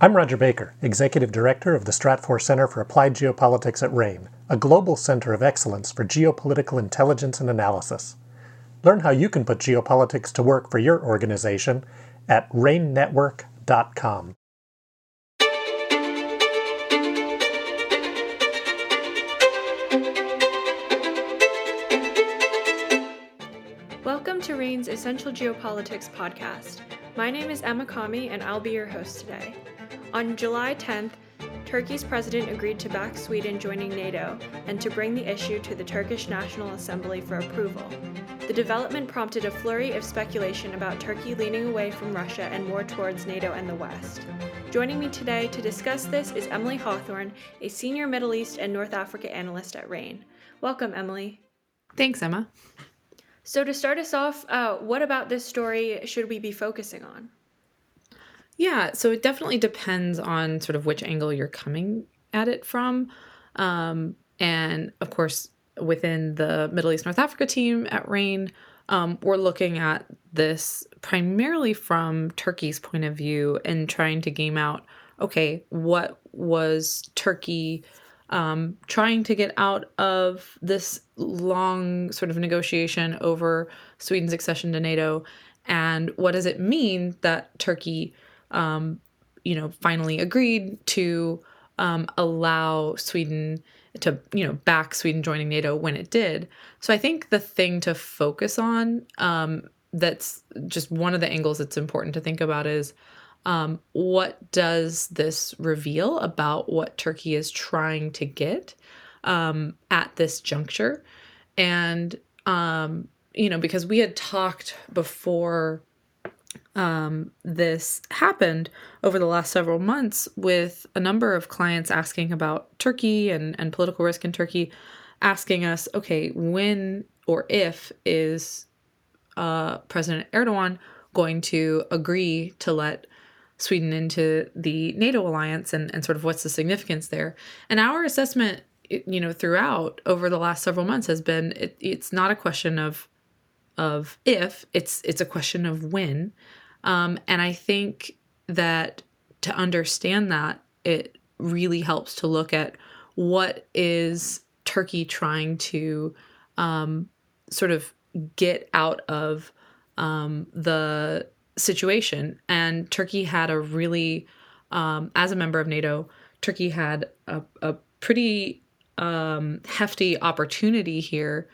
I'm Roger Baker, Executive Director of the Stratfor Center for Applied Geopolitics at RANE, a global center of excellence for geopolitical intelligence and analysis. Learn how you can put geopolitics to work for your organization at rainnetwork.com. Welcome to RANE's Essential Geopolitics Podcast. My name is Emma Comey, and I'll be your host today. On July 10th, Turkey's president agreed to back Sweden joining NATO and to bring the issue to the Turkish National Assembly for approval. The development prompted a flurry of speculation about Turkey leaning away from Russia and more towards NATO and the West. Joining me today to discuss this is Emily Hawthorne, a senior Middle East and North Africa analyst at RANE. Welcome, Emily. Thanks, Emma. So to start us off, what about this story should we be focusing on? Yeah, so it definitely depends on sort of which angle you're coming at it from. And of course, within the Middle East North Africa team at RANE, we're looking at this primarily from Turkey's point of view and trying to game out, okay, what was Turkey trying to get out of this long sort of negotiation over Sweden's accession to NATO, and what does it mean that Turkey, finally agreed to allow Sweden to, back Sweden joining NATO when it did. So I think the thing to focus on, that's just one of the angles that's important to think about is, what does this reveal about what Turkey is trying to get at this juncture? And, because we had talked before this happened over the last several months with a number of clients asking about Turkey and political risk in Turkey, asking us, okay, when or if is President Erdogan going to agree to let Sweden into the NATO alliance and sort of what's the significance there. And our assessment, throughout over the last several months has been it's not a question of if, it's a question of when. And I think that to understand that, it really helps to look at what is Turkey trying to sort of get out of the situation. And Turkey had a really, as a member of NATO, Turkey had a pretty hefty opportunity here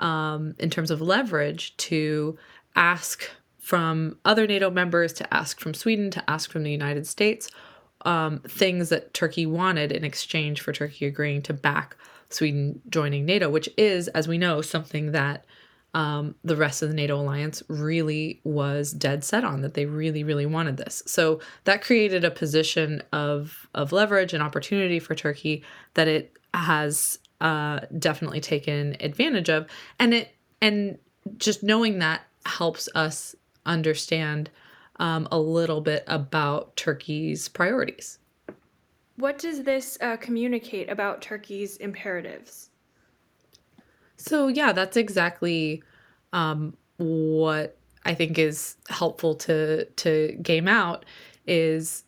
in terms of leverage to ask from other NATO members, to ask from Sweden, to ask from the United States, things that Turkey wanted in exchange for Turkey agreeing to back Sweden joining NATO, which is, as we know, something that the rest of the NATO alliance really was dead set on, that they really, really wanted this. So that created a position of leverage and opportunity for Turkey that it has definitely taken advantage of. And just knowing that helps us understand a little bit about Turkey's priorities. What does this communicate about Turkey's imperatives? So yeah, that's exactly what I think is helpful to game out is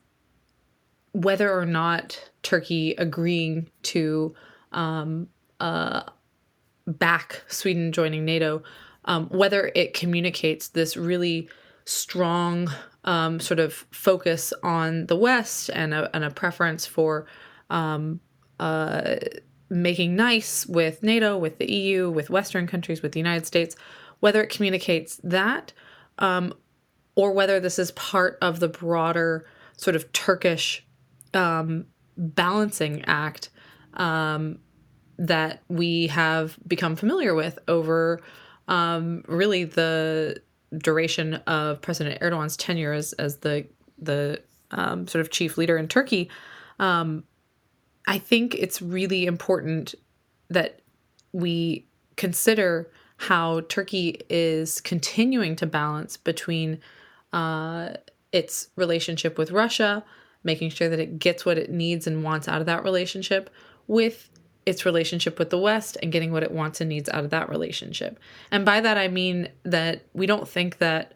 whether or not Turkey agreeing to back Sweden joining NATO, whether it communicates this really strong sort of focus on the West and a preference for making nice with NATO, with the EU, with Western countries, with the United States, whether it communicates that or whether this is part of the broader sort of Turkish balancing act that we have become familiar with over really the duration of President Erdogan's tenure as the sort of chief leader in Turkey. I think it's really important that we consider how Turkey is continuing to balance between its relationship with Russia, making sure that it gets what it needs and wants out of that relationship, with its relationship with the West and getting what it wants and needs out of that relationship. And by that, I mean that we don't think that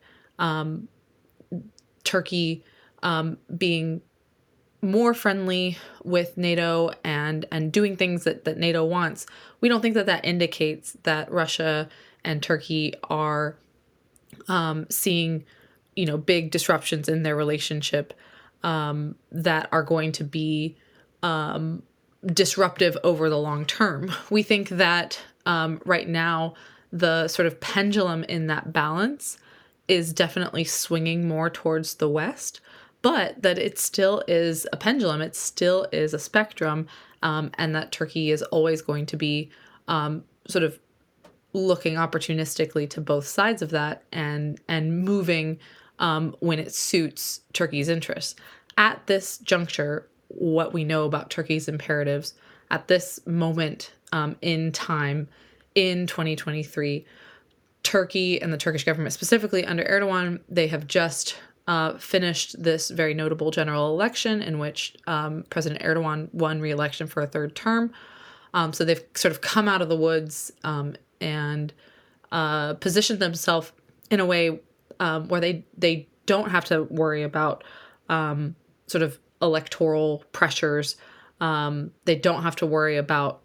Turkey being more friendly with NATO and doing things that NATO wants, we don't think that indicates that Russia and Turkey are seeing, big disruptions in their relationship that are going to be disruptive over the long term. We think that right now the sort of pendulum in that balance is definitely swinging more towards the West, but that it still is a pendulum. It still is a spectrum, and that Turkey is always going to be sort of looking opportunistically to both sides of that and moving when it suits Turkey's interests. At this juncture, what we know about Turkey's imperatives at this moment in time in 2023, Turkey and the Turkish government, specifically under Erdogan, they have just finished this very notable general election in which President Erdogan won re-election for a third term. So they've sort of come out of the woods and positioned themselves in a way where they don't have to worry about sort of electoral pressures. They don't have to worry about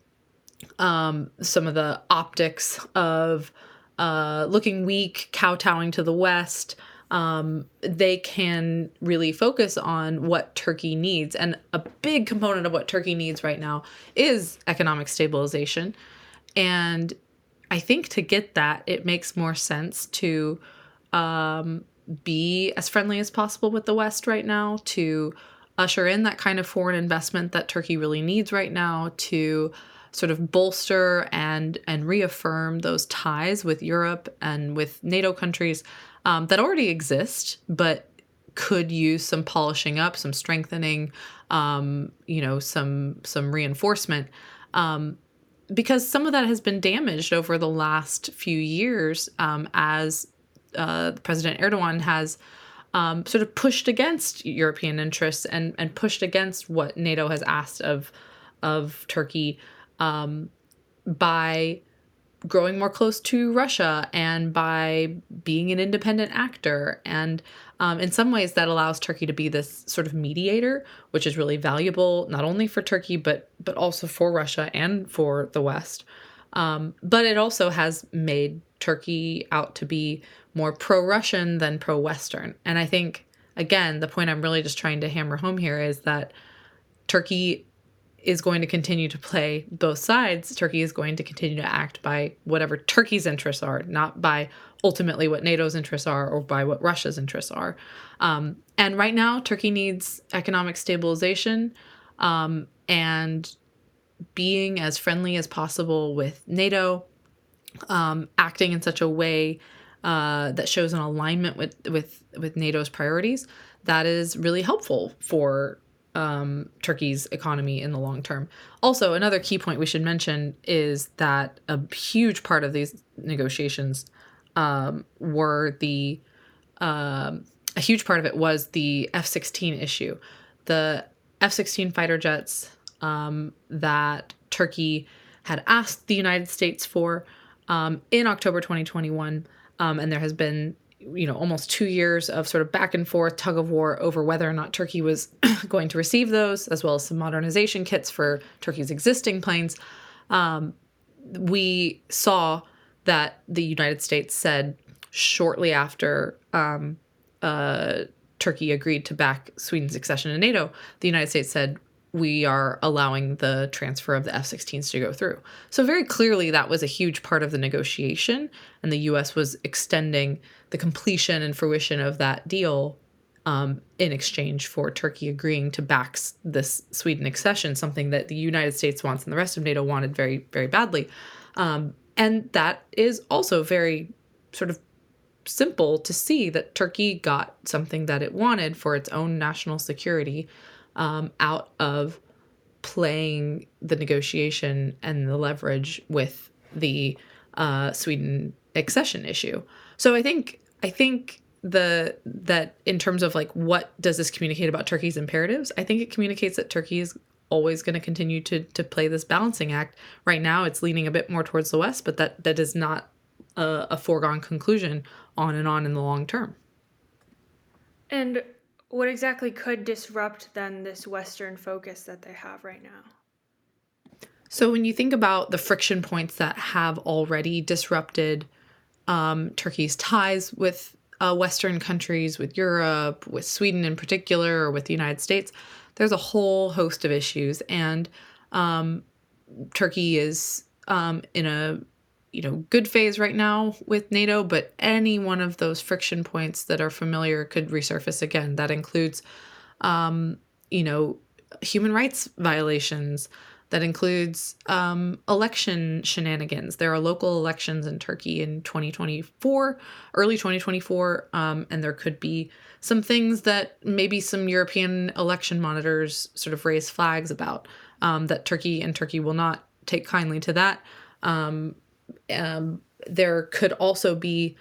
some of the optics of looking weak, kowtowing to the West. They can really focus on what Turkey needs. And a big component of what Turkey needs right now is economic stabilization. And I think to get that, it makes more sense to be as friendly as possible with the West right now, to usher in that kind of foreign investment that Turkey really needs right now, to sort of bolster and reaffirm those ties with Europe and with NATO countries that already exist, but could use some polishing up, some strengthening, some reinforcement, because some of that has been damaged over the last few years as President Erdogan has sort of pushed against European interests and pushed against what NATO has asked of Turkey by growing more close to Russia and by being an independent actor. And in some ways that allows Turkey to be this sort of mediator, which is really valuable, not only for Turkey, but also for Russia and for the West. But it also has made Turkey out to be more pro-Russian than pro-Western. And I think, again, the point I'm really just trying to hammer home here is that Turkey is going to continue to play both sides. Turkey is going to continue to act by whatever Turkey's interests are, not by ultimately what NATO's interests are or by what Russia's interests are. And right now, Turkey needs economic stabilization and being as friendly as possible with NATO, acting in such a way that shows an alignment with NATO's priorities. That is really helpful for Turkey's economy in the long term. Also, another key point we should mention is that a huge part of these negotiations were a huge part of it was the F-16 issue. The F-16 fighter jets that Turkey had asked the United States for in October 2021, and there has been almost 2 years of sort of back and forth tug of war over whether or not Turkey was going to receive those, as well as some modernization kits for Turkey's existing planes. We saw that the United States said shortly after Turkey agreed to back Sweden's accession to NATO, the United States said, we are allowing the transfer of the F-16s to go through. So very clearly that was a huge part of the negotiation, and the U.S. was extending the completion and fruition of that deal in exchange for Turkey agreeing to back this Sweden accession, something that the United States wants and the rest of NATO wanted very, very badly. And that is also very sort of simple to see that Turkey got something that it wanted for its own national security out of playing the negotiation and the leverage with the Sweden accession issue. So I think that in terms of like what does this communicate about Turkey's imperatives, I think it communicates that Turkey is always going to continue to play this balancing act. Right now it's leaning a bit more towards the West, but that is not a foregone conclusion on and on in the long term. And What exactly could disrupt then this Western focus that they have right now? So when you think about the friction points that have already disrupted Turkey's ties with Western countries, with Europe, with Sweden in particular, or with the United States, there's a whole host of issues. And Turkey is in a good phase right now with NATO, but any one of those friction points that are familiar could resurface again. That includes, human rights violations. That includes election shenanigans. There are local elections in Turkey in 2024, early 2024, and there could be some things that maybe some European election monitors sort of raise flags about, that Turkey will not take kindly to that. There could also be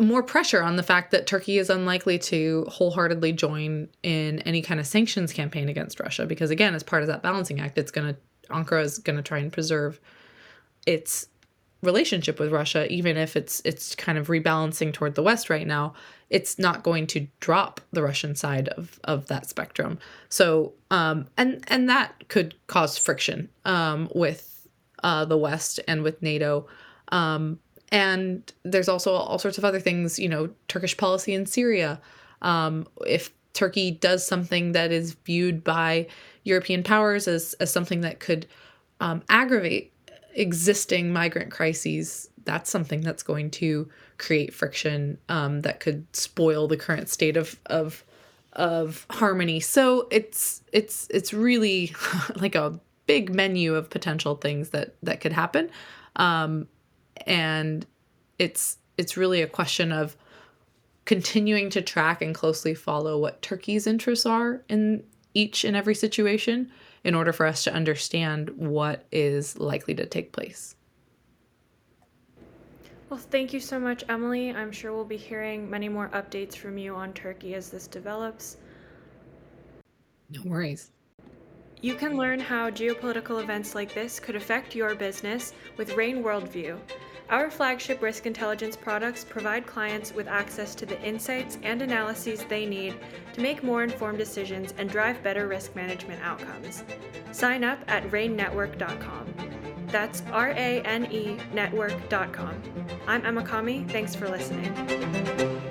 more pressure on the fact that Turkey is unlikely to wholeheartedly join in any kind of sanctions campaign against Russia, because again, as part of that balancing act, Ankara is going to try and preserve its relationship with Russia, even if it's kind of rebalancing toward the West right now. It's not going to drop the Russian side of that spectrum. So and that could cause friction with the West and with NATO. And there's also all sorts of other things, Turkish policy in Syria. If Turkey does something that is viewed by European powers as something that could aggravate existing migrant crises, that's something that's going to create friction that could spoil the current state of harmony. So it's really like a big menu of potential things that could happen, and it's really a question of continuing to track and closely follow what Turkey's interests are in each and every situation in order for us to understand what is likely to take place. Well, thank you so much, Emily. I'm sure we'll be hearing many more updates from you on Turkey as this develops. No worries. You can learn how geopolitical events like this could affect your business with RANE Worldview. Our flagship risk intelligence products provide clients with access to the insights and analyses they need to make more informed decisions and drive better risk management outcomes. Sign up at rainnetwork.com. That's RANE network.com. I'm Emma Comey. Thanks for listening.